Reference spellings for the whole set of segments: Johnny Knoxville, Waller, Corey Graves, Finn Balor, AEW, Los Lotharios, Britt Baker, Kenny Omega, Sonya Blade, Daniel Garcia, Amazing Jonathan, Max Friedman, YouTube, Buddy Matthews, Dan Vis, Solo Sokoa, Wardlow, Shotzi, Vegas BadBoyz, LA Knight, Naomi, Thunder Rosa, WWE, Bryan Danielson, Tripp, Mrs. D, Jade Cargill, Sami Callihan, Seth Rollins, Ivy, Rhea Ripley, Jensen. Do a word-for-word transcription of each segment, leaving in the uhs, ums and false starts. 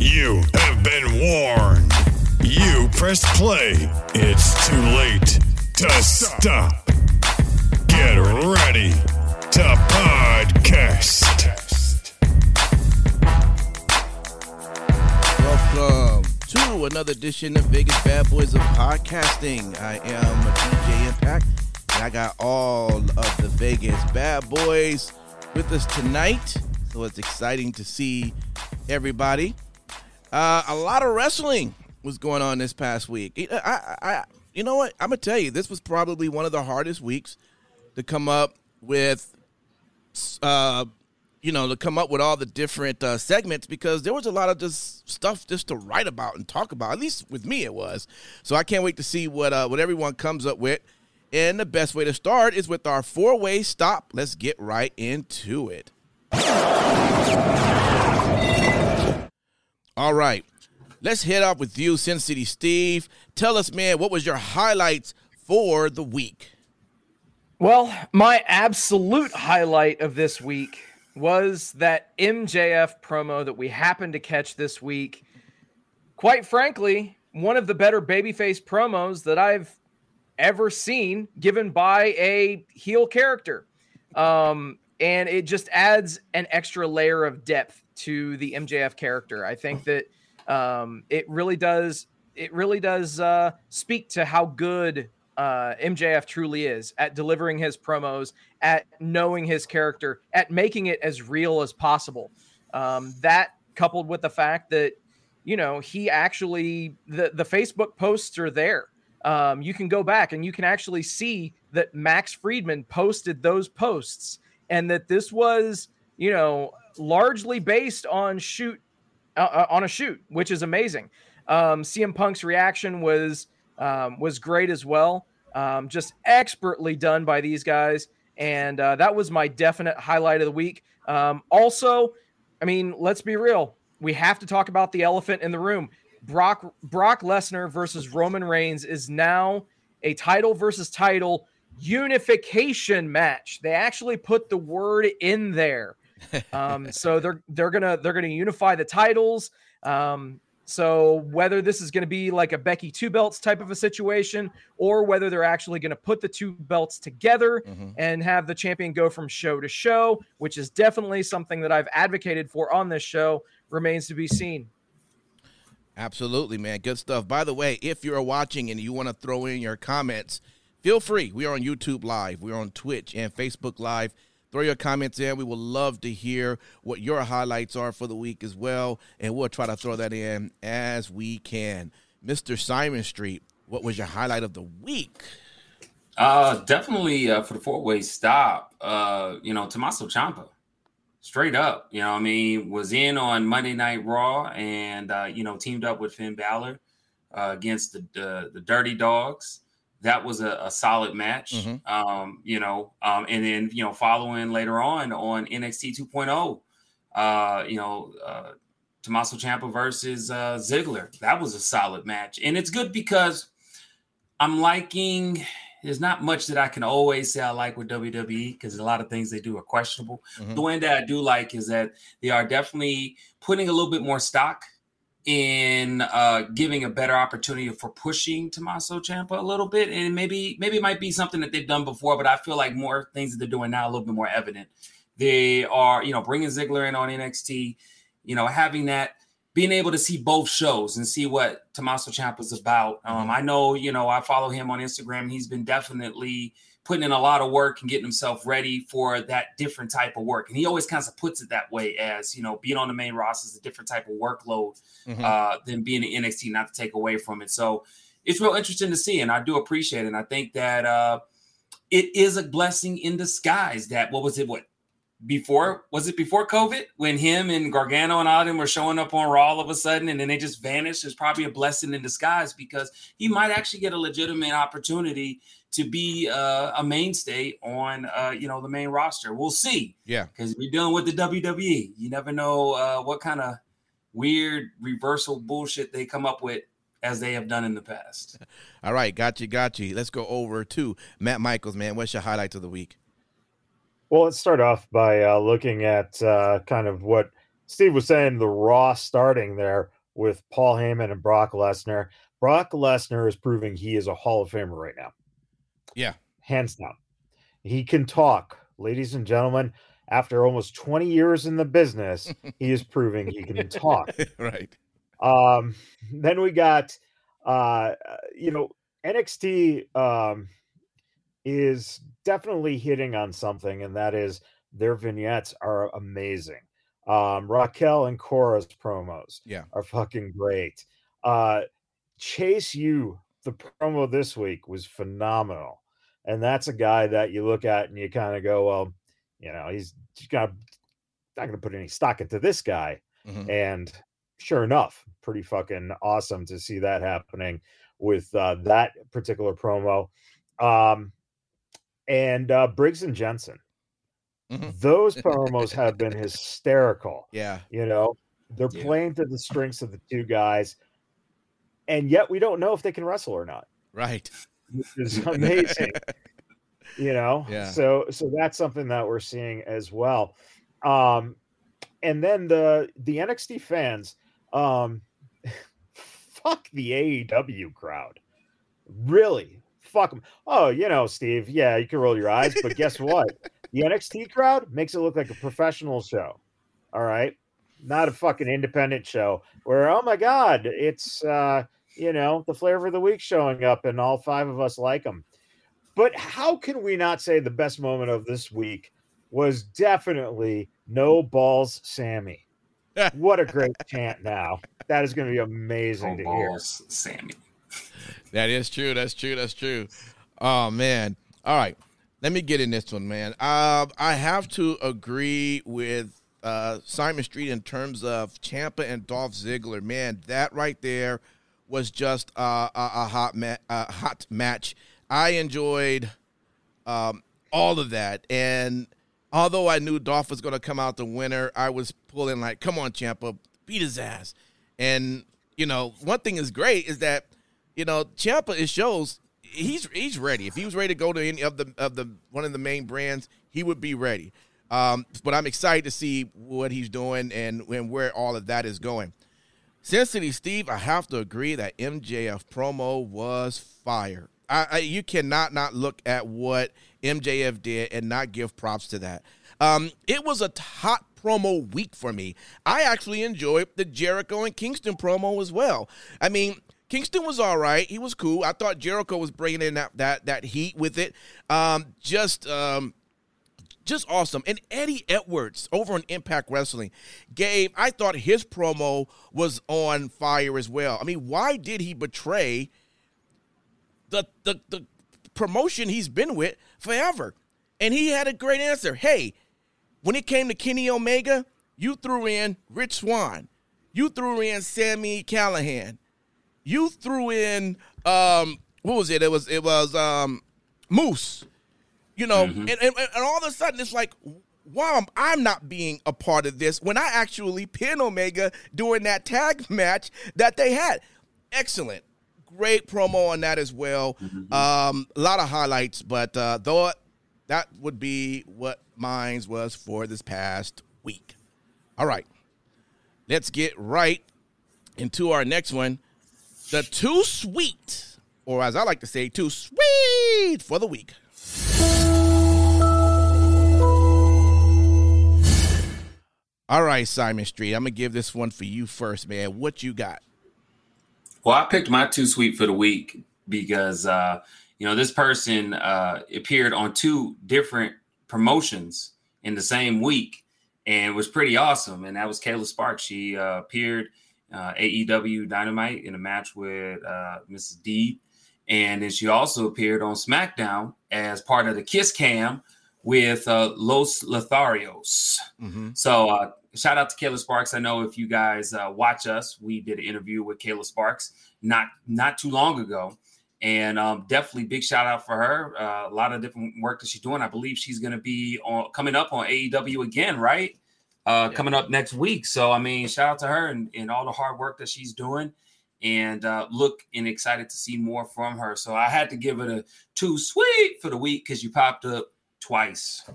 You have been warned. You pressed play. It's too late to stop. Get ready to podcast. Welcome to another edition of Vegas Bad Boys of Podcasting. I am D J Impact, and I got all of the Vegas Bad Boys with us tonight, so it's exciting to see everybody. Uh, a lot of wrestling was going on this past week. I, I, I, you know what? I'm going to tell you, this was probably one of the hardest weeks to come up with, uh, you know, to come up with all the different uh, segments, because there was a lot of just stuff just to write about and talk about. At least with me it was. So I can't wait to see what uh, what everyone comes up with. And the best way to start is with our four-way stop. Let's get right into it. All right, let's head off with you, Sin City Steve. Tell us, man, what was your highlights for the week? Well, my absolute highlight of this week was that M J F promo that we happened to catch this week. Quite frankly, one of the better babyface promos that I've ever seen given by a heel character. Um, and it just adds an extra layer of depth to the M J F character. I think that um, it really does. It really does uh, speak to how good uh, M J F truly is at delivering his promos, at knowing his character, at making it as real as possible. Um, that coupled with the fact that, you know, he actually, the, the Facebook posts are there. Um, you can go back and you can actually see that Max Friedman posted those posts, and that this was, you know, largely based on shoot uh, on a shoot, which is amazing. Um, C M Punk's reaction was, um, was great as well. Um, just expertly done by these guys. And, uh, that was my definite highlight of the week. Um, also, I mean, let's be real. We have to talk about the elephant in the room. Brock, Brock Lesnar versus Roman Reigns is now a title versus title unification match. They actually put the word in there. um, so they're, they're gonna, they're gonna unify the titles. Um, so whether this is going to be like a Becky two belts type of a situation, or whether they're actually going to put the two belts together mm-hmm. and have the champion go from show to show, which is definitely something that I've advocated for on this show, remains to be seen. Absolutely, man. Good stuff. By the way, if you're watching and you want to throw in your comments, feel free. We are on YouTube Live. We're on Twitch and Facebook Live. Throw your comments in. We would love to hear what your highlights are for the week as well, and we'll try to throw that in as we can. Mister Simon Street, what was your highlight of the week? Uh, definitely uh, for the four-way stop, uh, you know, Tommaso Ciampa, straight up, you know what I mean, was in on Monday Night Raw and, uh, you know, teamed up with Finn Balor uh, against the, the the Dirty Dogs. That was a, a solid match, mm-hmm. um, you know, um, and then, you know, following later on on N X T two point oh, uh, you know, uh, Tommaso Ciampa versus uh, Ziggler. That was a solid match. And it's good because I'm liking, there's not much that I can always say I like with W W E, because a lot of things they do are questionable. Mm-hmm. The one that I do like is that they are definitely putting a little bit more stock in uh, giving a better opportunity for pushing Tommaso Ciampa a little bit. And maybe maybe it might be something that they've done before, but I feel like more things that they're doing now are a little bit more evident. They are, you know, bringing Ziggler in on N X T, you know, having that, being able to see both shows and see what Tommaso Ciampa's about. Um, I know, you know, I follow him on Instagram. He's been definitely putting in a lot of work and getting himself ready for that different type of work. And he always kind of puts it that way, as, you know, being on the main roster is a different type of workload mm-hmm. uh, than being in N X T, not to take away from it. So it's real interesting to see, and I do appreciate it. And I think that uh, it is a blessing in disguise that, what was it, what, before, was it before COVID, when him and Gargano and Adam were showing up on Raw all of a sudden and then they just vanished? It's probably a blessing in disguise, because he might actually get a legitimate opportunity to be uh, a mainstay on, uh, you know, the main roster. We'll see. Yeah. Because we're dealing with the W W E. You never know uh, what kind of weird reversal bullshit they come up with, as they have done in the past. All right. Got you. Got you. Let's go over to Matt Michaels, man. What's your highlight of the week? Well, let's start off by uh, looking at uh, kind of what Steve was saying, the Raw starting there with Paul Heyman and Brock Lesnar. Brock Lesnar is proving he is a Hall of Famer right now. Yeah. Hands down. He can talk. Ladies and gentlemen, after almost twenty years in the business, he is proving he can talk. Right. Um, then we got, uh, you know, N X T um, is definitely hitting on something, and that is their vignettes are amazing. Um, Raquel and Cora's promos yeah. are fucking great. Uh, Chase U, the promo this week was phenomenal. And that's a guy that you look at and you kind of go, well, you know, he's got, not going to put any stock into this guy. Mm-hmm. And sure enough, pretty fucking awesome to see that happening with uh, that particular promo. Um, and uh, Briggs and Jensen. Mm-hmm. Those promos have been hysterical. Yeah. You know, they're yeah. playing to the strengths of the two guys. And yet we don't know if they can wrestle or not. Right. Which is amazing. You know, yeah. so so that's something that we're seeing as well. Um, and then the the N X T fans, um, fuck the A E W crowd. Really, fuck them. Oh, you know, Steve, yeah, you can roll your eyes, but guess what? The N X T crowd makes it look like a professional show. All right. Not a fucking independent show where, oh my God, it's, uh, you know, the flavor of the week showing up and all five of us like them. But how can we not say the best moment of this week was definitely No Balls Sammy? What a great chant now. That is going to be amazing no to balls, hear. Sammy. That is true. That's true. That's true. Oh, man. All right. Let me get in this one, man. Uh, I have to agree with uh, Simon Street in terms of Ciampa and Dolph Ziggler. Man, that right there was just uh, a, a hot ma- a hot match. I enjoyed um, all of that. And although I knew Dolph was going to come out the winner, I was pulling like, come on, Ciampa, beat his ass. And, you know, one thing is great is that, you know, Ciampa, it shows he's he's ready. If he was ready to go to any of the of the one of the main brands, he would be ready. Um, but I'm excited to see what he's doing and, and where all of that is going. Sincerely, Steve, I have to agree that M J F promo was fire. I, I, you cannot not look at what M J F did and not give props to that. Um, it was a hot promo week for me. I actually enjoyed the Jericho and Kingston promo as well. I mean, Kingston was all right. He was cool. I thought Jericho was bringing in that that, that heat with it. Um, just um, just awesome. And Eddie Edwards over on Impact Wrestling gave, I thought his promo was on fire as well. I mean, why did he betray The, the the promotion he's been with forever? And he had a great answer. Hey, when it came to Kenny Omega, you threw in Rich Swann. You threw in Sami Callihan. You threw in, um, what was it? It was it was um, Moose. You know, mm-hmm. and, and, and all of a sudden it's like, wow, I'm not being a part of this when I actually pinned Omega during that tag match that they had. Excellent. Great promo on that as well. Mm-hmm. Um, a lot of highlights, but uh, thought that would be what mine was for this past week. All right, let's get right into our next one. The Too Sweet, or as I like to say, Too Sweet for the week. All right, Simon Street, I'm going to give this one for you first, man. What you got? Well, I picked my Too Sweet for the week because, uh, you know, this person uh, appeared on two different promotions in the same week and was pretty awesome. And that was Kayla Sparks. She uh, appeared uh, A E W Dynamite in a match with uh, Missus D. And then she also appeared on SmackDown as part of the Kiss Cam with uh, Los Lotharios. Mm-hmm. So uh, shout out to Kayla Sparks. I know if you guys uh, watch us, we did an interview with Kayla Sparks not not too long ago. And um, definitely big shout out for her. Uh, a lot of different work that she's doing. I believe she's going to be on, coming up on A E W again, right? Uh, yeah. Coming up next week. So, I mean, shout out to her and, and all the hard work that she's doing. And uh, look and excited to see more from her. So I had to give it a two sweet for the week because you popped up twice.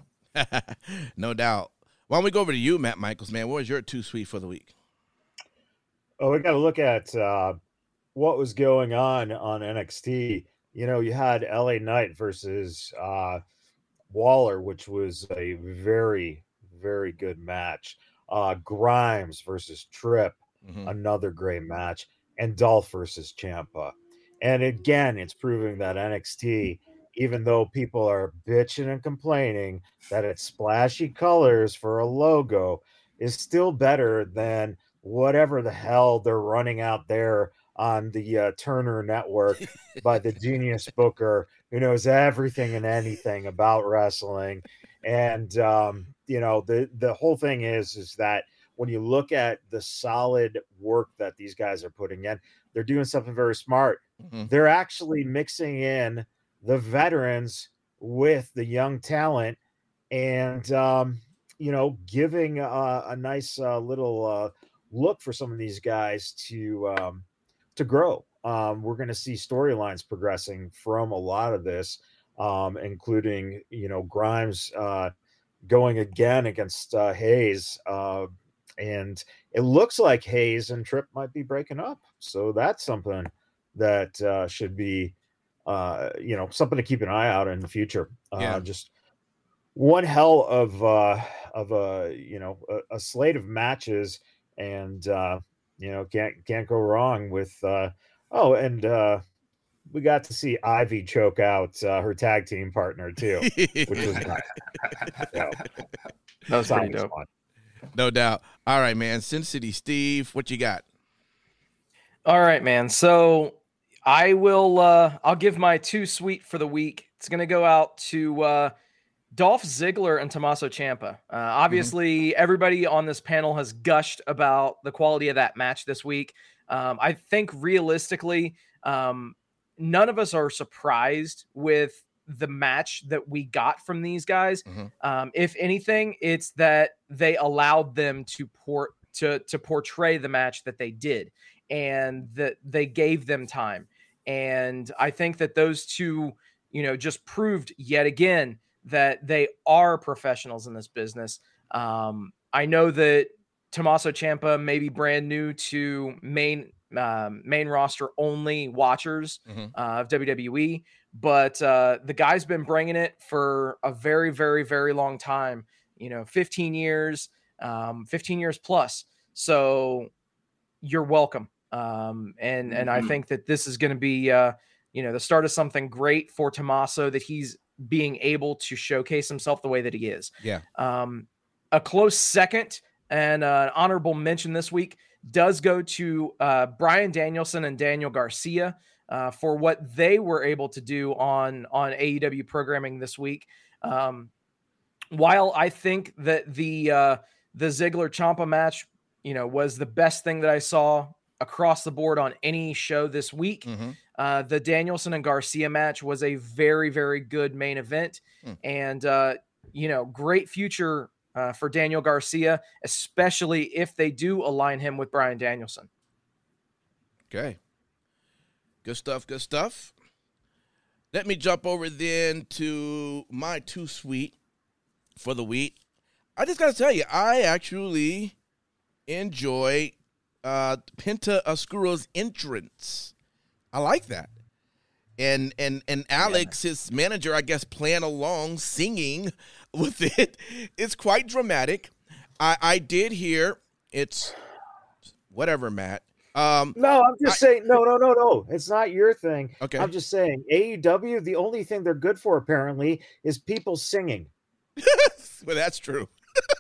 No doubt. Why don't we go over to you, Matt Michaels, man? What was your two sweet for the week? Oh, we got to look at uh, what was going on on N X T. You know, you had L A Knight versus uh, Waller, which was a very, very good match. Uh, Grimes versus Tripp, mm-hmm. another great match. And Dolph versus Ciampa. And again, it's proving that N X T, even though people are bitching and complaining that it's splashy colors for a logo, is still better than whatever the hell they're running out there on the uh, Turner Network by the genius booker who knows everything and anything about wrestling. And, um, you know, the, the whole thing is, is that when you look at the solid work that these guys are putting in, they're doing something very smart. Mm-hmm. They're actually mixing in the veterans with the young talent and, um, you know, giving uh, a nice uh, little uh, look for some of these guys to um, to grow. Um, we're going to see storylines progressing from a lot of this, um, including, you know, Grimes uh, going again against uh, Hayes, uh and it looks like Hayes and Tripp might be breaking up. So that's something that uh, should be, uh, you know, something to keep an eye out in the future. Uh, yeah. Just one hell of, uh, of a, you know, a, a slate of matches and, uh, you know, can't, can't go wrong with, uh, oh, and uh, we got to see Ivy choke out uh, her tag team partner too, which was nice. So, that was pretty dope. Fun. No doubt. All right, man. Sin City Steve, what you got? All right, man. So I will uh I'll give my two sweet for the week. It's gonna go out to uh Dolph Ziggler and Tommaso Ciampa. Uh obviously mm-hmm. everybody on this panel has gushed about the quality of that match this week. Um, I think realistically, um none of us are surprised with the match that we got from these guys. Mm-hmm. Um, if anything, it's that they allowed them to port to, to portray the match that they did and that they gave them time. And I think that those two, you know, just proved yet again that they are professionals in this business. Um, I know that Tommaso Ciampa may be brand new to main, um, main roster only watchers mm-hmm. uh, of W W E, but uh, the guy's been bringing it for a very, very, very long time, you know, fifteen years, um, fifteen years plus. So you're welcome. Um, and, mm-hmm. and I think that this is going to be, uh, you know, the start of something great for Tommaso, that he's being able to showcase himself the way that he is. Yeah. Um, a close second and uh, an honorable mention this week does go to uh, Bryan Danielson and Daniel Garcia, Uh, for what they were able to do on, on A E W programming this week. Um, while I think that the uh, the Ziggler-Ciampa match, you know, was the best thing that I saw across the board on any show this week, mm-hmm. uh, the Danielson and Garcia match was a very, very good main event. Mm. And, uh, you know, great future uh, for Daniel Garcia, especially if they do align him with Bryan Danielson. Okay. Good stuff, good stuff. Let me jump over then to my two sweet for the week. I just got to tell you, I actually enjoy uh, Penta Oscuro's entrance. I like that. And and and Alex, yeah. his manager, I guess, playing along, singing with it. It's quite dramatic. I, I did hear it's whatever, Matt. Um, no, I'm just I, saying, no, no, no, no. It's not your thing. Okay. I'm just saying A E W, the only thing they're good for apparently is people singing. Well, that's true.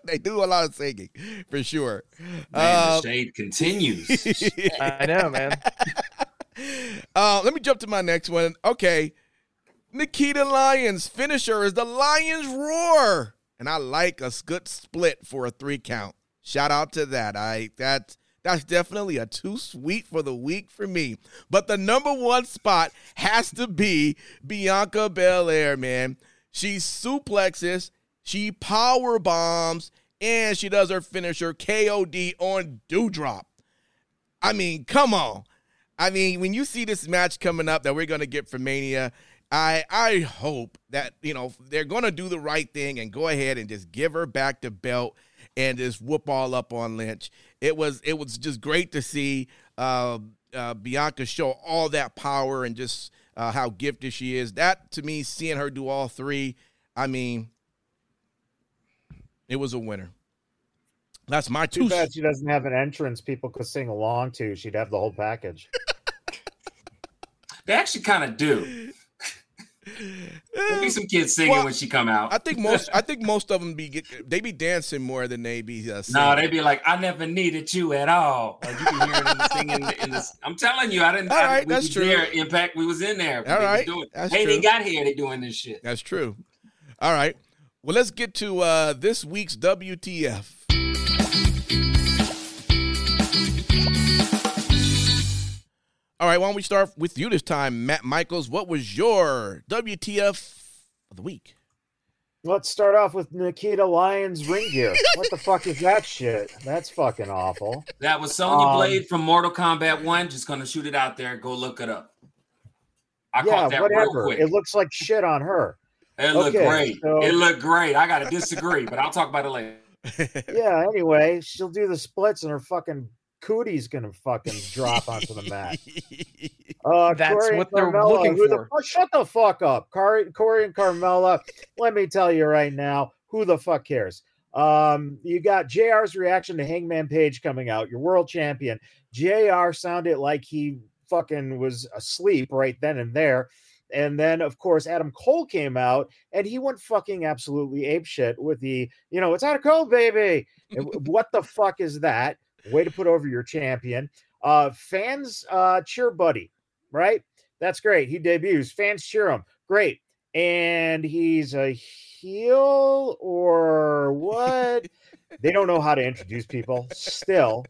They do a lot of singing for sure. Man, um, the shade continues. I know, man. uh, let me jump to my next one. Okay. Nikita Lyons' finisher is the Lions Roar. And I like a good split for a three count. Shout out to that. I that That's definitely a too sweet for the week for me. But the number one spot has to be Bianca Belair, man. She suplexes, she power bombs, and she does her finisher K O D on Dewdrop. I mean, come on. I mean, when you see this match coming up that we're going to get for Mania, I I hope that, you know, they're going to do the right thing and go ahead and just give her back the belt and just whoop all up on Lynch. It was it was just great to see uh, uh, Bianca show all that power and just uh, how gifted she is. That, to me, seeing her do all three, I mean, it was a winner. That's my two. Too bad she doesn't have an entrance people could sing along to. She'd have the whole package. They actually kind of do. There'll be some kids singing well, when she come out. I think most. I think most of them be get, they be dancing more than they be. Uh, singing. No, they be like, I never needed you at all. Like you can hear them singing. In, in the, I'm telling you, I didn't. All right, I, we that's true. There. In fact, we was in there. All they right, doing, that's hey, true. They got here. They doing this shit. That's true. All right. Well, let's get to uh, this week's W T F. All right, why don't we start with you this time, Matt Michaels? What was your W T F of the week? Let's start off with Nikita Lyons ring gear. What the fuck is that shit? That's fucking awful. That was Sonya um, Blade from Mortal Kombat one. Just going to shoot it out there. Go look it up. I yeah, caught that whatever. Real quick. It looks like shit on her. It looked okay, great. So... It looked great. I got to disagree, but I'll talk about it later. Yeah, anyway, she'll do the splits and her fucking... Cootie's gonna fucking drop onto the mat. Uh, That's Corey what Carmella, they're looking for. The, oh, shut the fuck up, Corey, Corey and Carmella. Let me tell you right now, who the fuck cares? Um, you got J R's reaction to Hangman Page coming out, your world champion. J R sounded like he fucking was asleep right then and there. And then, of course, Adam Cole came out, and he went fucking absolutely apeshit with the, you know, it's Adam Cole, baby. What the fuck is that? Way to put over your champion. Uh, fans uh, cheer Buddy, right? That's great. He debuts. Fans cheer him. Great. And he's a heel or what? They don't know how to introduce people still.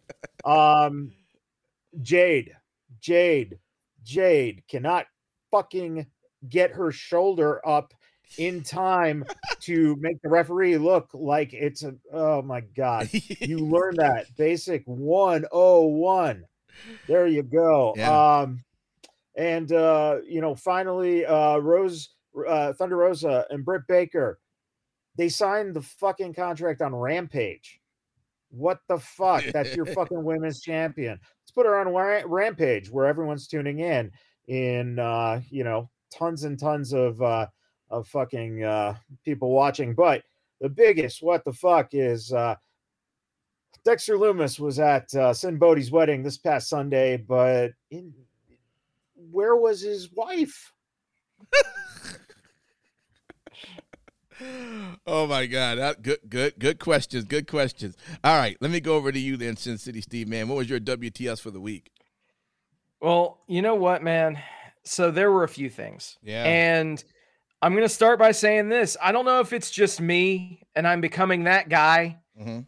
Um, Jade, Jade, Jade cannot fucking get her shoulder up in time to make the referee look like it's a, oh my God. You learn that basic one oh one. There you go. Yeah. Um, and, uh, you know, finally, uh, Rose, uh, Thunder Rosa and Britt Baker, they signed the fucking contract on Rampage. What the fuck? That's your fucking women's champion. Let's put her on Ra- Rampage where everyone's tuning in, in, uh, you know, tons and tons of, uh, of fucking uh, people watching. But the biggest what the fuck is uh, Dexter Lumis was at uh, Sin Bodhi's wedding this past Sunday, but in, where was his wife? Oh my God. That, good, good, good questions. Good questions. All right. Let me go over to you then, Sin City Steve, man. What was your W T S for the week? Well, you know what, man? So there were a few things. Yeah. And I'm going to start by saying this. I don't know if it's just me and I'm becoming that guy, mm-hmm.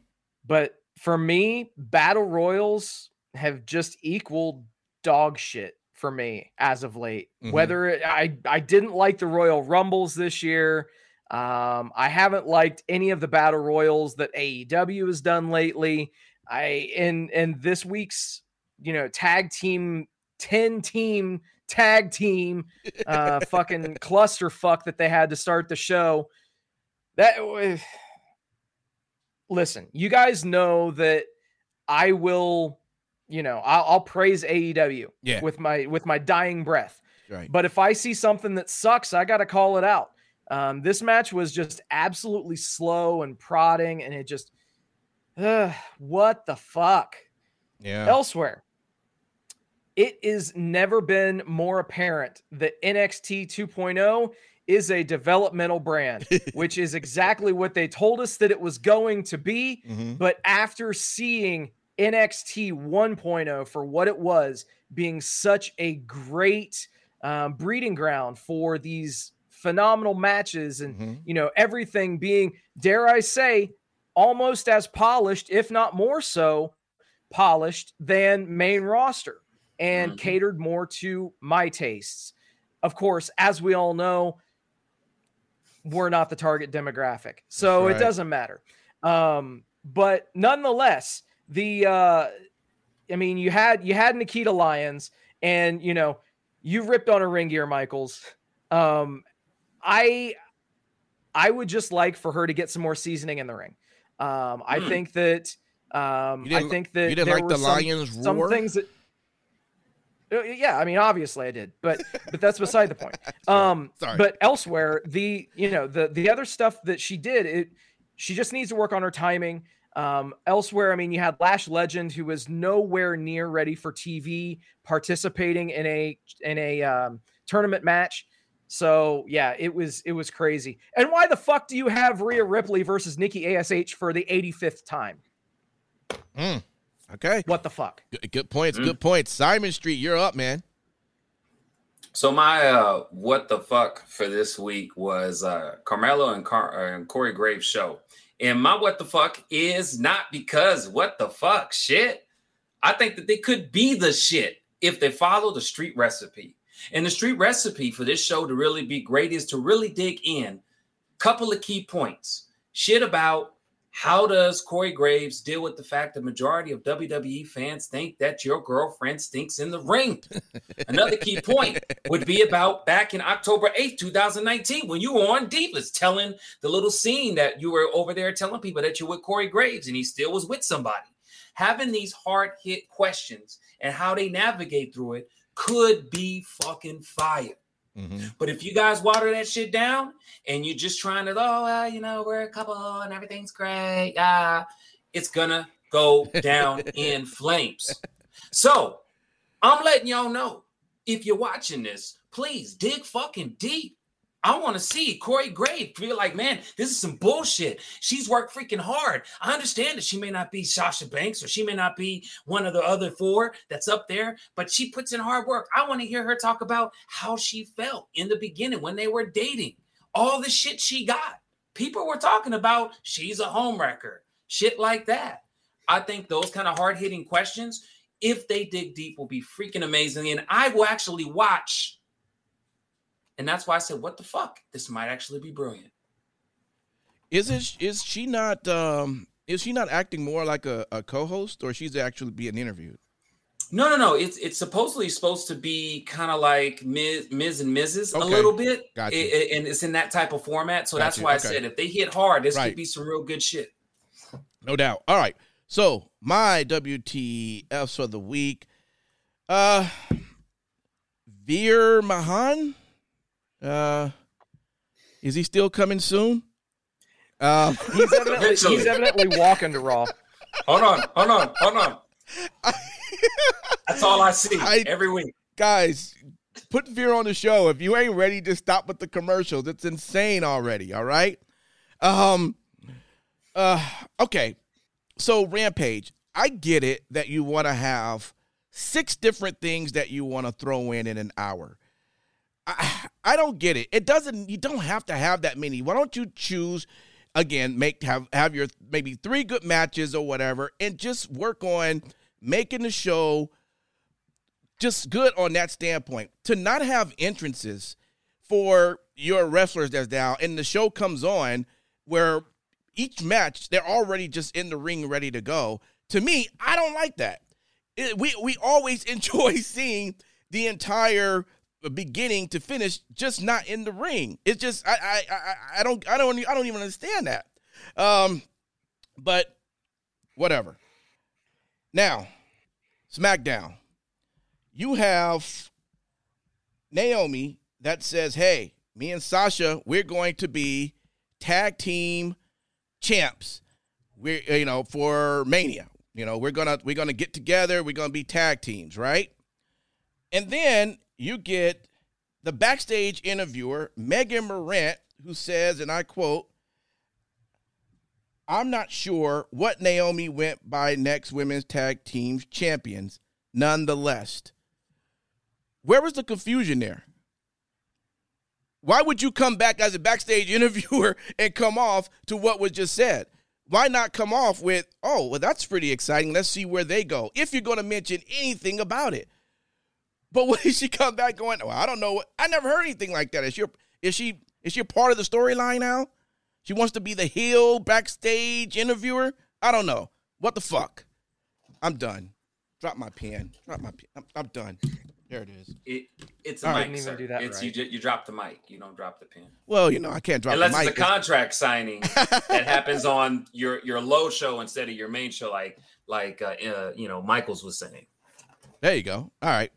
but for me, battle royals have just equaled dog shit for me as of late. Mm-hmm. Whether it, I, I didn't like the Royal Rumbles this year. Um, I haven't liked any of the battle royals that A E W has done lately. I, in, in this week's, you know, tag team, ten team, tag team uh fucking clusterfuck that they had to start the show. That uh, listen, you guys know that I will, you know, I'll, I'll praise A E W yeah. with my with my dying breath. Right. But if I see something that sucks, I got to call it out. Um, this match was just absolutely slow and prodding, and it just uh, what the fuck. Yeah. Elsewhere. It has never been more apparent that N X T two point oh is a developmental brand, which is exactly what they told us that it was going to be. Mm-hmm. But after seeing N X T one point oh for what it was, being such a great um, breeding ground for these phenomenal matches and, mm-hmm. you know, everything being, dare I say, almost as polished, if not more so polished than main roster and mm-hmm. catered more to my tastes. Of course, as we all know, we're not the target demographic, so right. it doesn't matter. Um, but nonetheless, the, uh, I mean, you had, you had Nikita Lyons and, you know, you ripped on a ring gear, Michaels. Um, I, I would just like for her to get some more seasoning in the ring. Um, I think that, um, I think that you didn't like the Lions roar? Some things that, yeah, I mean, obviously I did, but, but that's beside the point. Um, Sorry. But elsewhere, the, you know, the, the other stuff that she did, it, she just needs to work on her timing. Um, elsewhere, I mean, you had Lash Legend, who was nowhere near ready for T V, participating in a in a um, tournament match. So yeah, it was it was crazy. And why the fuck do you have Rhea Ripley versus Nikki A S H for the eighty-fifth time? Mm, okay, what the fuck? Good, good points. Mm. Good points. Simon Street, you're up, man. So my uh, what the fuck for this week was uh, Carmelo and, Car- uh, and Corey Graves' show. And my what the fuck is not because what the fuck shit. I think that they could be the shit if they follow the street recipe. And the street recipe for this show to really be great is to really dig in. Couple of key points. Shit about how does Corey Graves deal with the fact the majority of W W E fans think that your girlfriend stinks in the ring? Another key point would be about back in October eighth, twenty nineteen, when you were on Divas telling the little scene that you were over there telling people that you're with Corey Graves and he still was with somebody. Having these hard hit questions and how they navigate through it could be fucking fire. Mm-hmm. But if you guys water that shit down and you're just trying to, oh, well, you know, we're a couple and everything's great, yeah, it's gonna go down in flames. So I'm letting y'all know, if you're watching this, please dig fucking deep. I want to see Corey Graves feel like, man, this is some bullshit. She's worked freaking hard. I understand that she may not be Sasha Banks or she may not be one of the other four that's up there, but she puts in hard work. I want to hear her talk about how she felt in the beginning when they were dating. All the shit she got. People were talking about she's a homewrecker. Shit like that. I think those kind of hard-hitting questions, if they dig deep, will be freaking amazing. And I will actually watch. And that's why I said, what the fuck? This might actually be brilliant. Is it, is she not um, is she not acting more like a, a co-host, or she's actually being interviewed? No, no, no. It's it's supposedly supposed to be kind of like Miz, Miz and Missus Okay. a little bit. Gotcha. It, it, and it's in that type of format. So gotcha. That's why okay. I said if they hit hard, this right. could be some real good shit. No doubt. All right. So my W T Fs of the week. Uh, Veer Mahan. Uh, is he still coming soon? Uh, he's, evidently, he's evidently walking to Raw. Hold on, hold on, hold on. I, That's all I see I, every week. Guys, put Veer on the show. If you ain't ready, just stop with the commercials. It's insane already, all right? Um. Uh. Okay, so Rampage, I get it that you want to have six different things that you want to throw in in an hour. I, I don't get it. It doesn't, you don't have to have that many. Why don't you choose again, make, have, have your maybe three good matches or whatever, and just work on making the show just good on that standpoint. To not have entrances for your wrestlers that's down and the show comes on where each match, they're already just in the ring ready to go. To me, I don't like that. It, we, we always enjoy seeing the entire beginning to finish, just not in the ring. It's just I I I, I don't I don't I don't even understand that. Um, but whatever. Now, SmackDown. You have Naomi that says, "Hey, me and Sasha, we're going to be tag team champs. We're you know for Mania. You know we're gonna we're gonna get together. We're gonna be tag teams, right?" And then you get the backstage interviewer, Megan Morant, who says, and I quote, "I'm not sure what Naomi went by next women's tag team champions, nonetheless." Where was the confusion there? Why would you come back as a backstage interviewer and come off to what was just said? Why not come off with, oh, well, that's pretty exciting. Let's see where they go. If you're going to mention anything about it. But when she come back going, oh, I don't know. I never heard anything like that. Is she, is she, is she part of the storyline now? She wants to be the heel backstage interviewer? I don't know. What the fuck? I'm done. Drop my pen. Drop my pen. I'm, I'm done. There it is. It, it's a All mic, right. sir. Do that it's, right. you, you drop the mic. You don't drop the pen. Well, you know, I can't drop Unless the mic. Unless it's a contract signing that happens on your, your low show instead of your main show, like, like uh, uh, you know, Michaels was saying. There you go. All right.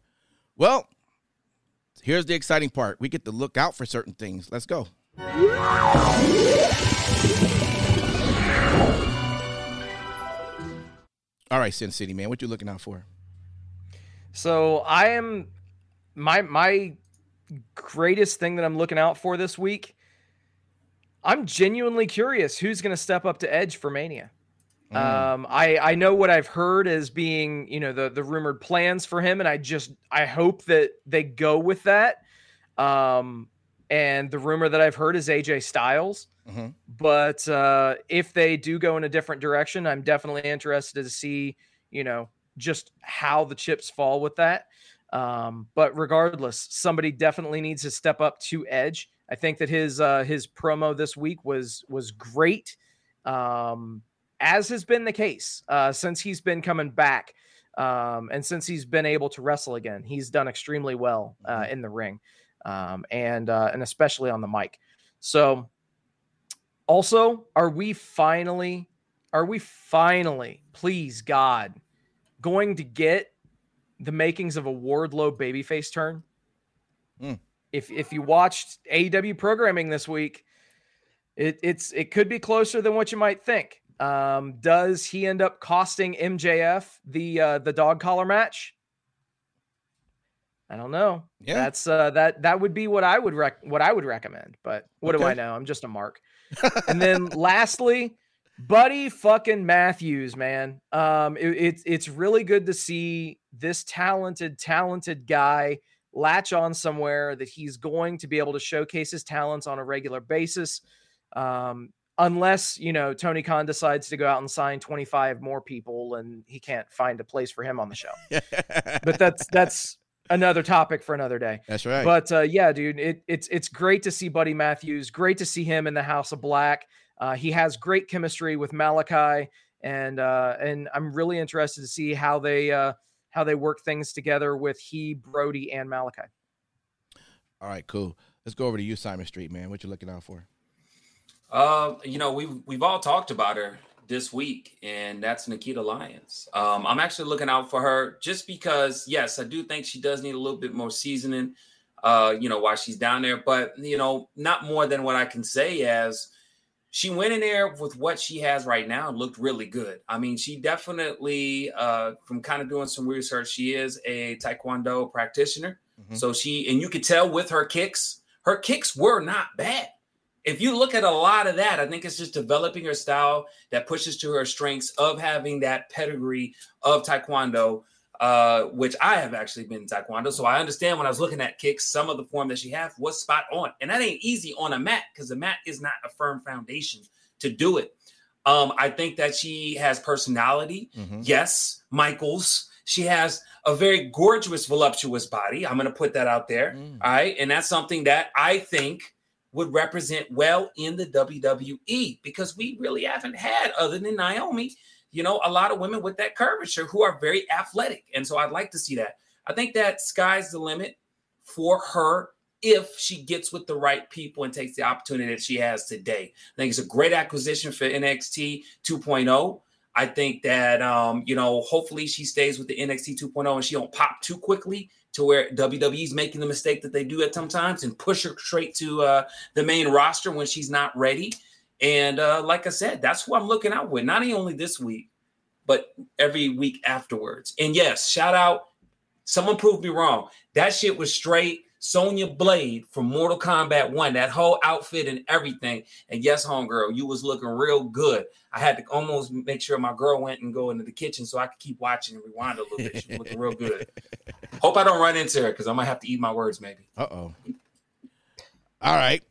Well, here's the exciting part. We get to look out for certain things. Let's go. All right, Sin City, man. What you looking out for? So I am my my greatest thing that I'm looking out for this week. I'm genuinely curious who's going to step up to Edge for Mania. Mm. Um, I I know what I've heard as being, you know, the the rumored plans for him, and I just I hope that they go with that. Um, and the rumor that I've heard is A J Styles. Mm-hmm. But uh, if they do go in a different direction, I'm definitely interested to see, you know, just how the chips fall with that. Um, but regardless, somebody definitely needs to step up to Edge. I think that his uh, his promo this week was was great, um, as has been the case uh, since he's been coming back, um, and since he's been able to wrestle again. He's done extremely well uh, in the ring, um, and uh, and especially on the mic. So, also, are we finally, are we finally, please God, going to get the makings of a Wardlow babyface turn? Mm. If if you watched A E W programming this week, it it's it could be closer than what you might think. Um, does he end up costing M J F the uh, the dog collar match? I don't know. Yeah, that's uh, that that would be what I would rec- what I would recommend. But what okay. do I know? I'm just a mark. And then lastly, Buddy fucking Matthews, man. Um, it, it, it's really good to see this talented, talented guy latch on somewhere that he's going to be able to showcase his talents on a regular basis. Um, unless, you know, Tony Khan decides to go out and sign twenty-five more people and he can't find a place for him on the show. But that's, that's another topic for another day. That's right. But uh, yeah, dude, it, it's, it's great to see Buddy Matthews. Great to see him in the House of Black. Uh, he has great chemistry with Malachi, and uh, and I'm really interested to see how they uh, how they work things together with he, Brody, and Malachi. All right, cool. Let's go over to you, Simon Street, man. What you looking out for? Uh, you know, we've we've all talked about her this week, and that's Nikita Lyons. Um, I'm actually looking out for her just because, yes, I do think she does need a little bit more seasoning, uh, you know, while she's down there. But, you know, not more than what I can say as she went in there with what she has right now and looked really good. I mean, she definitely, uh, from kind of doing some research, she is a Taekwondo practitioner. Mm-hmm. So she, and you could tell with her kicks, her kicks were not bad. If you look at a lot of that, I think it's just developing her style that pushes to her strengths of having that pedigree of Taekwondo, uh, which I have actually been in Taekwondo. So I understand when I was looking at kicks, some of the form that she had was spot on. And that ain't easy on a mat because the mat is not a firm foundation to do it. Um, I think that she has personality. Mm-hmm. Yes, Michaels. She has a very gorgeous, voluptuous body. I'm going to put that out there. Mm. All right. And that's something that I think would represent well in the W W E because we really haven't had, other than Naomi, you know, a lot of women with that curvature who are very athletic. And so I'd like to see that. I think that sky's the limit for her if she gets with the right people and takes the opportunity that she has today. I think it's a great acquisition for N X T two point oh. I think that, um, you know, hopefully she stays with the N X T two point oh and she don't pop too quickly to where W W E's making the mistake that they do at sometimes and push her straight to uh, the main roster when she's not ready. And uh, like I said, that's who I'm looking out with. Not only this week, but every week afterwards. And yes, shout out. Someone proved me wrong. That shit was straight Sonya Blade from Mortal Kombat one. That whole outfit and everything. And yes, homegirl, you was looking real good. I had to almost make sure my girl went and go into the kitchen so I could keep watching and rewind a little bit. She was looking real good. Hope I don't run into her because I might have to eat my words maybe. Uh-oh. All right.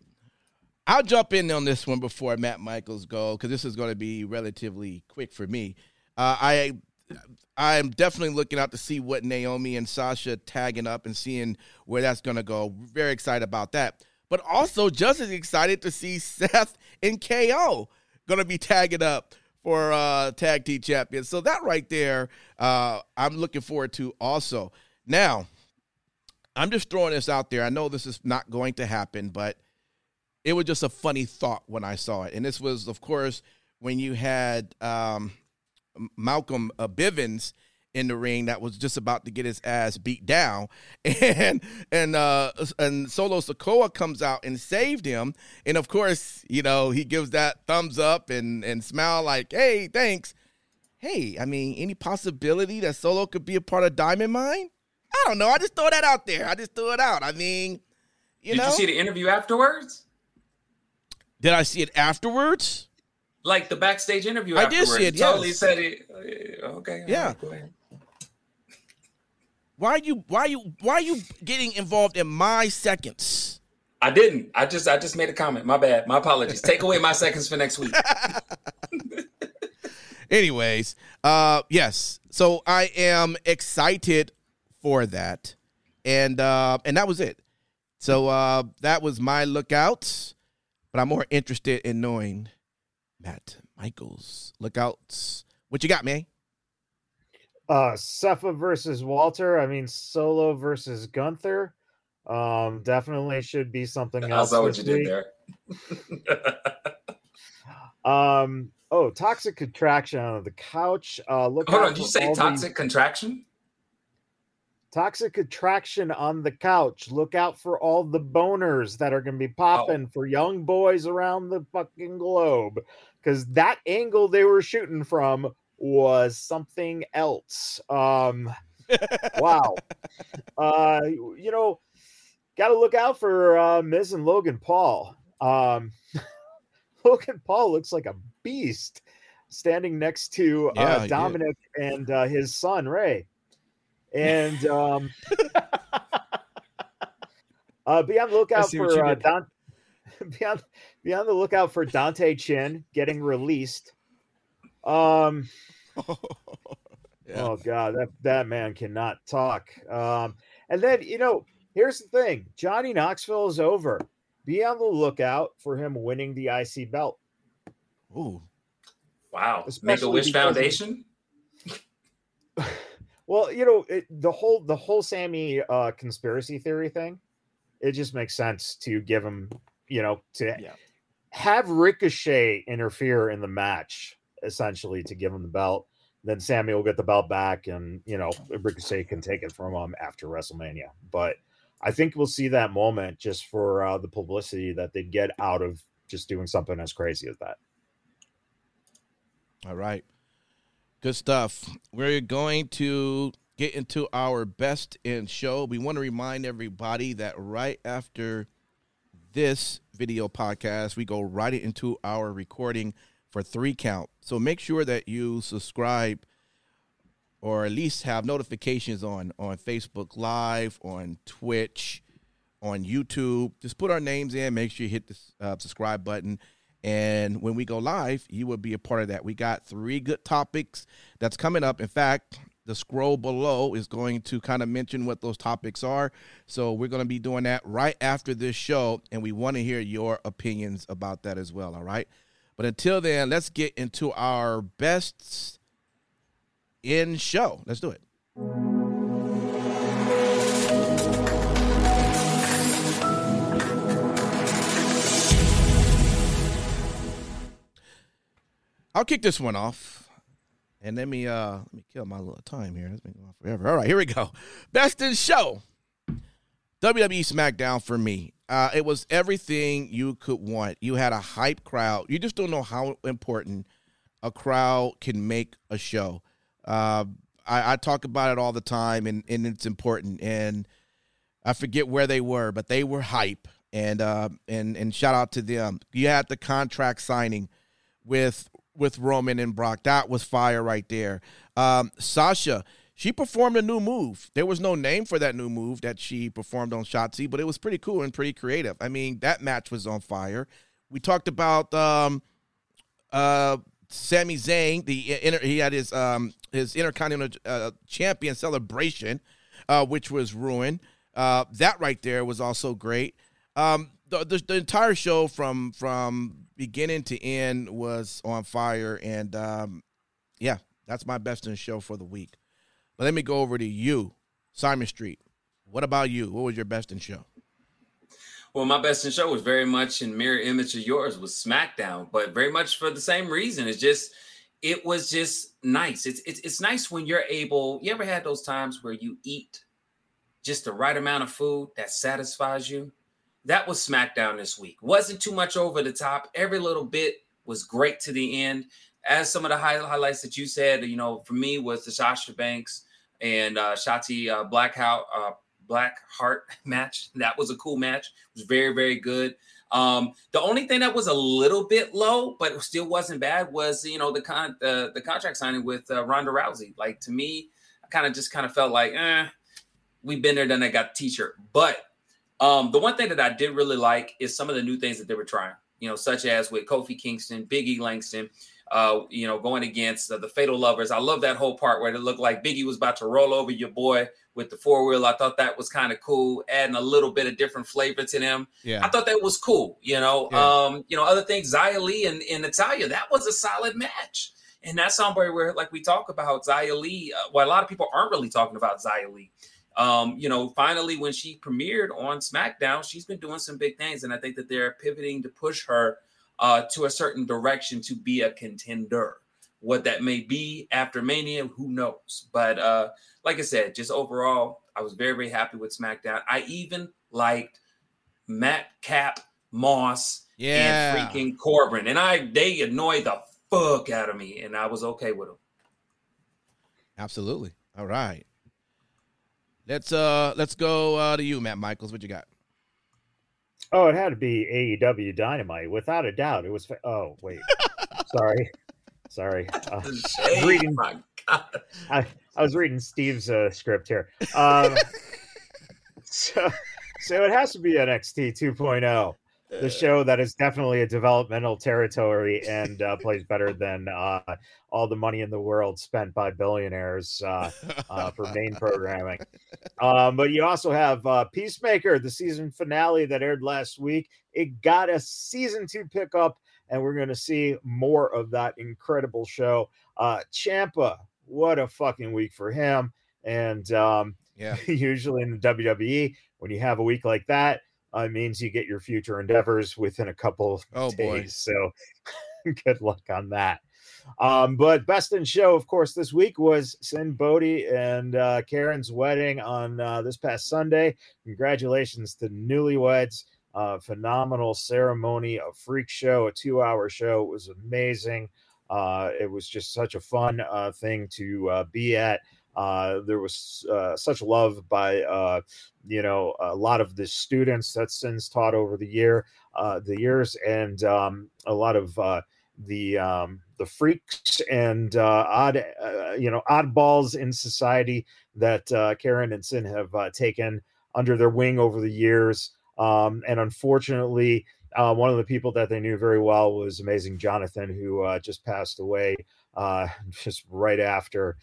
I'll jump in on this one before Matt Michaels goes, because this is going to be relatively quick for me. Uh, I I am definitely looking out to see what Naomi and Sasha tagging up and seeing where that's going to go. Very excited about that. But also just as excited to see Seth and K O going to be tagging up for uh, Tag Team Champions. So that right there, uh, I'm looking forward to also. Now, I'm just throwing this out there. I know this is not going to happen, but it was just a funny thought when I saw it. And this was, of course, when you had um, Malcolm uh, Bivens in the ring that was just about to get his ass beat down. And and uh, and Solo Sokoa comes out and saved him. And, of course, you know, he gives that thumbs up and, and smile like, hey, thanks. Hey, I mean, any possibility that Solo could be a part of Diamond Mine? I don't know. I just throw that out there. I just threw it out. I mean, you know. Did you see the interview afterwards? Did I see it afterwards? Like the backstage interview I afterwards. I did see it, yes. Totally said it. Okay. Yeah. Right, go ahead. Why are you why are you why are you getting involved in my seconds? I didn't. I just I just made a comment. My bad. My apologies. Take away my seconds for next week. Anyways, uh, yes. So I am excited for that. And uh, and that was it. So uh, that was my lookouts. But I'm more interested in knowing Matt Michaels' lookouts. What you got, man? Uh, Sepha versus Walter. I mean, Solo versus Gunther. Um, definitely should be something I else. I saw what you week. did there. um, oh, Toxic Attraction on the couch. Uh, look Hold on, did you say Toxic these- Contraction? Toxic Attraction on the couch. Look out for all the boners that are going to be popping oh. for young boys around the fucking globe. Because that angle they were shooting from was something else. Um, wow. Uh, you know, got to look out for uh, Miz and Logan Paul. Um, Logan Paul looks like a beast standing next to yeah, uh, Dominic and uh, his son, Ray. And um, uh, be on the lookout for uh, Don. Be on, be on the lookout for Dante Chin getting released. Um, oh, yeah. oh God, that that man cannot talk. Um, and then you know, here's the thing: Johnny Knoxville is over. Be on the lookout for him winning the I C belt. Ooh, wow! Make a Wish Foundation. He, Well, you know, it, the whole the whole Sammy uh, conspiracy theory thing, it just makes sense to give him, you know, to yeah. have Ricochet interfere in the match, essentially, to give him the belt. Then Sammy will get the belt back and, you know, Ricochet can take it from him after WrestleMania. But I think we'll see that moment just for uh, the publicity that they get out of just doing something as crazy as that. All right. Good stuff. We're going to get into our best in show. We want to remind everybody that right after this video podcast, we go right into our recording for Three Count. So make sure that you subscribe or at least have notifications on, on Facebook Live, on Twitch, on YouTube. Just put our names in. Make sure you hit the uh, subscribe button. And when we go live, you will be a part of that. We got three good topics that's coming up. In fact, the scroll below is going to kind of mention what those topics are. So we're going to be doing that right after this show, and we want to hear your opinions about that as well, all right? But until then, let's get into our best in show. Let's do it. I'll kick this one off, and let me uh, let me kill my little time here. It's been going on forever. All right, here we go. Best in show, W W E SmackDown for me. Uh, it was everything you could want. You had a hype crowd. You just don't know how important a crowd can make a show. Uh, I, I talk about it all the time, and, and it's important. And I forget where they were, but they were hype. And uh, and and shout out to them. You had the contract signing with. with Roman and Brock. That was fire right there. Um, Sasha, She performed a new move. There was no name for that new move that she performed on Shotzi, but it was pretty cool and pretty creative. I mean, that match was on fire. We talked about um, uh, Sami Zayn. The inter- he had his um, his Intercontinental uh, Champion celebration, uh, which was ruined. Uh, that right there was also great. Um, the, the, the entire show from from beginning to end was on fire, and um, yeah, that's my best in show for the week. But let me go over to you, Simon Street. What about you? What was your best in show? Well, my best in show was very much in mirror image of yours, was SmackDown, but very much for the same reason. It's just, it was just nice. It's it's it's nice when you're able. You ever had those times where you eat just the right amount of food that satisfies you? That was SmackDown this week. Wasn't too much over the top. Every little bit was great to the end. As some of the highlights that you said, you know, for me was the Sasha Banks and uh, Shotzi uh, Blackheart uh, Blackheart match. That was a cool match. It was very, very good. Um, the only thing that was a little bit low, but it still wasn't bad, was, you know, the con uh, the contract signing with uh, Ronda Rousey. Like, to me, I kind of just kind of felt like, eh, we've been there, done that, got the T-shirt. But um, the one thing that I did really like is some of the new things that they were trying, you know, such as with Kofi Kingston, Big E Langston, Uh, you know, going against uh, the Fatal Lovers. I love that whole part where it looked like Big E was about to roll over your boy with the four wheel. I thought that was kind of cool, adding a little bit of different flavor to them. Yeah, I thought that was cool. You know, yeah. um, you know, other things, Xia Li and, and Natalya, that was a solid match. And that's somewhere where, like, we talk about Xia Li. Uh, well, a lot of people aren't really talking about Xia Li. Um, you know, finally, when she premiered on SmackDown, she's been doing some big things, and I think that they're pivoting to push her Uh, to a certain direction to be a contender. What that may be after Mania, who knows? But uh, like I said, just overall, I was very, very happy with SmackDown. I even liked Matt Cap, Moss, yeah. and freaking Corbin. And I they annoyed the fuck out of me, and I was okay with them. Absolutely. All right. Let's, uh, let's go uh, to you, Matt Michaels. What you got? Oh, it had to be A E W Dynamite, without a doubt. It was. Fa- oh, wait, sorry, sorry. Uh, I, was reading, oh my God. I, I was reading Steve's uh, script here. Um, so, so it has to be N X T two point oh, the show that is definitely a developmental territory and uh, plays better than uh, all the money in the world spent by billionaires uh, uh, for main programming. Um, but you also have uh, Peacemaker, the season finale that aired last week. It got a season two pickup, and we're going to see more of that incredible show. Uh, Ciampa, what a fucking week for him. And um, yeah. usually in the W W E, when you have a week like that, Uh, it means you get your future endeavors within a couple of oh, days. Boy. So good luck on that. Um, but best in show, of course, this week was Sin Bodhi and uh, Karen's wedding on uh, this past Sunday. Congratulations to newlyweds. Uh, phenomenal ceremony, a freak show, a two-hour show. It was amazing. Uh, it was just such a fun uh, thing to uh, be at. Uh, there was uh, such love by, uh, you know, a lot of the students that Sin's taught over the year, uh, the years, and um, a lot of uh, the um, the freaks and uh, odd, uh, you know, oddballs in society that uh, Karen and Sin have uh, taken under their wing over the years. Um, and unfortunately, uh, one of the people that they knew very well was Amazing Jonathan, who uh, just passed away uh, just right after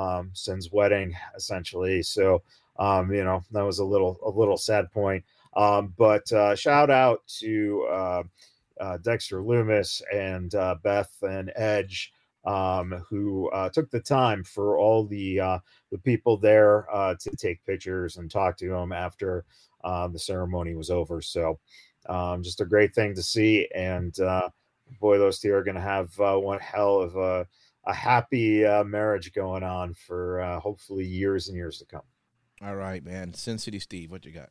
um Sin's wedding, essentially. So um you know, that was a little a little sad point, um but uh shout out to uh, uh Dexter Lumis and uh Beth and Edge, um who uh took the time for all the uh the people there uh to take pictures and talk to them after uh the ceremony was over. So um just a great thing to see, and uh boy, those two are gonna have uh, one hell of a a happy uh, marriage going on for uh, hopefully years and years to come. All right, man. Sin City Steve, what you got?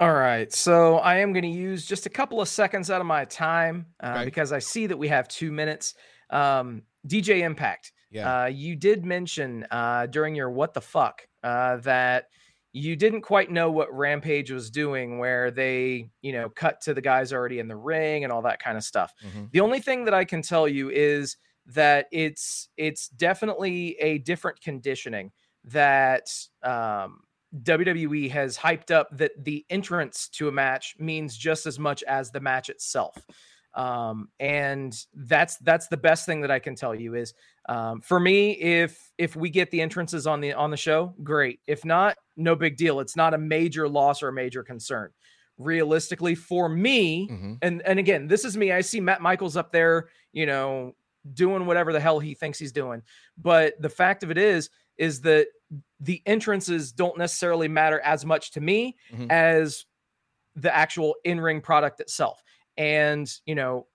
All right. So I am going to use just a couple of seconds out of my time uh, okay. because I see that we have two minutes. Um, D J Impact. Yeah. Uh, you did mention uh, during your what the fuck uh, that you didn't quite know what Rampage was doing, where they, you know, cut to the guys already in the ring and all that kind of stuff. Mm-hmm. The only thing that I can tell you is that it's it's definitely a different conditioning that um, W W E has hyped up, that the entrance to a match means just as much as the match itself. Um, and that's, that's the best thing that I can tell you is, um, for me, if, if we get the entrances on the, on the show, great. If not, no big deal. It's not a major loss or a major concern realistically for me. Mm-hmm. And, and again, this is me. I see Matt Michaels up there, you know, doing whatever the hell he thinks he's doing. But the fact of it is, is that the entrances don't necessarily matter as much to me mm-hmm. as the actual in-ring product itself. And, you know,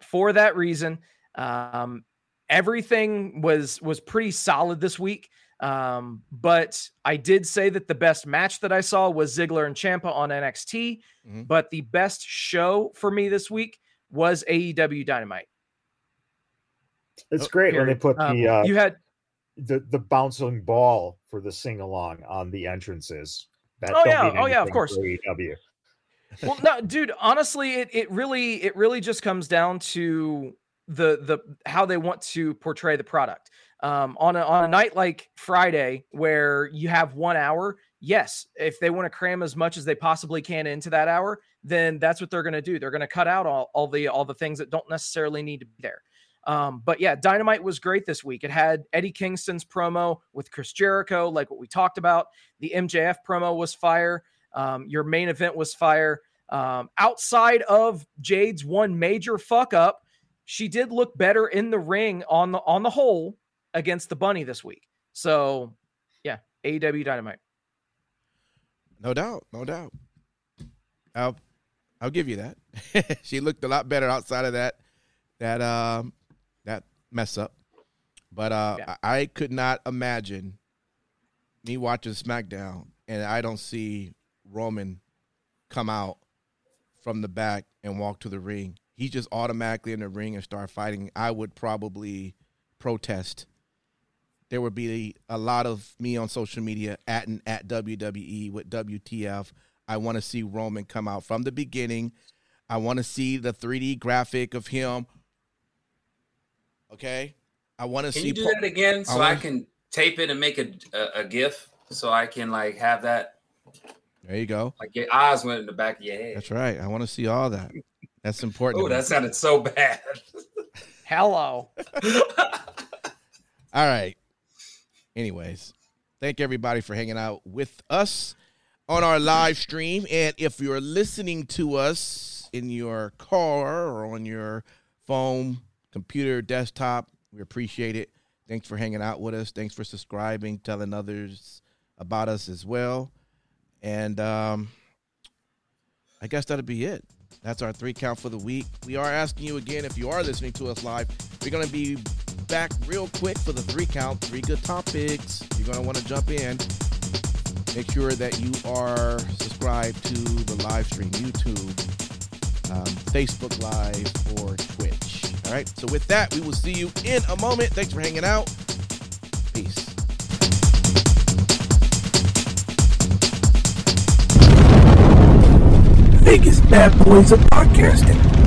for that reason, um, everything was was pretty solid this week. Um, but I did say that the best match that I saw was Ziggler and Ciampa on N X T. Mm-hmm. But the best show for me this week was A E W Dynamite. It's great when they put the um, uh, you had the, the bouncing ball for the sing-along on the entrances. That oh, yeah. Oh, yeah, of course. A E W. Well, no, dude, honestly, it, it really, it really just comes down to the, the, how they want to portray the product, um, on a, on a night like Friday where you have one hour. Yes. If they want to cram as much as they possibly can into that hour, then that's what they're going to do. They're going to cut out all, all the, all the things that don't necessarily need to be there. Um, but yeah, Dynamite was great this week. It had Eddie Kingston's promo with Chris Jericho, like what we talked about. The M J F promo was fire. Um, your main event was fire. Um, outside of Jade's one major fuck up, she did look better in the ring on the on the whole against the Bunny this week. So, yeah, A E W Dynamite. No doubt, no doubt. I'll I'll give you that. She looked a lot better outside of that that um that mess up. But uh, yeah. I, I could not imagine me watching SmackDown and I don't see Roman come out from the back and walk to the ring. He's just automatically in the ring and start fighting. I would probably protest. There would be a lot of me on social media at and at W W E with W T F. I want to see Roman come out from the beginning. I want to see the three D graphic of him. Okay. I want to see. Can you do pro- that again so I, wanna- I can tape it and make a, a, a GIF so I can like have that. There you go. Like your eyes went in the back of your head. That's right. I want to see all that. That's important. Oh, that sounded so bad. Hello. All right. Anyways, thank everybody for hanging out with us on our live stream. And if you're listening to us in your car or on your phone, computer, desktop, we appreciate it. Thanks for hanging out with us. Thanks for subscribing, telling others about us as well. And um, I guess that'll be it. That's our three count for the week. We are asking you again, if you are listening to us live, we're going to be back real quick for the three count, three good topics. You're going to want to jump in. Make sure that you are subscribed to the live stream, YouTube, um, Facebook Live, or Twitch. All right. So with that, we will see you in a moment. Thanks for hanging out. Peace. Biggest bad boys of podcasting.